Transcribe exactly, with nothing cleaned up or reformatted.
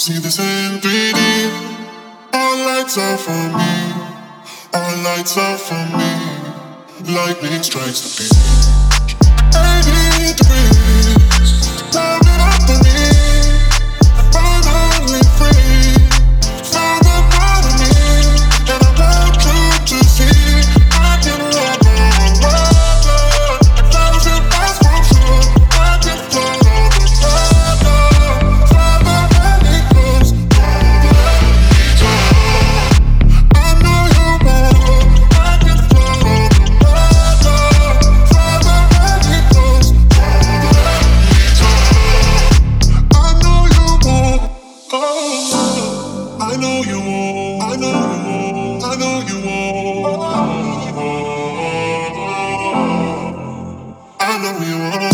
See this in three D. All lights out for me. All lights out for me. Lightning strikes the beat. I need to breathe. Love it up for me. Finally free. Found the part of me that I want you to see. I can walk on water. A thousand miles from shore. I can float on the water. Find the magic close. I know you want. I can float on the water. Find the magic close. I know you want. Oh, I know you want. I know you want. I know you want. I know you want.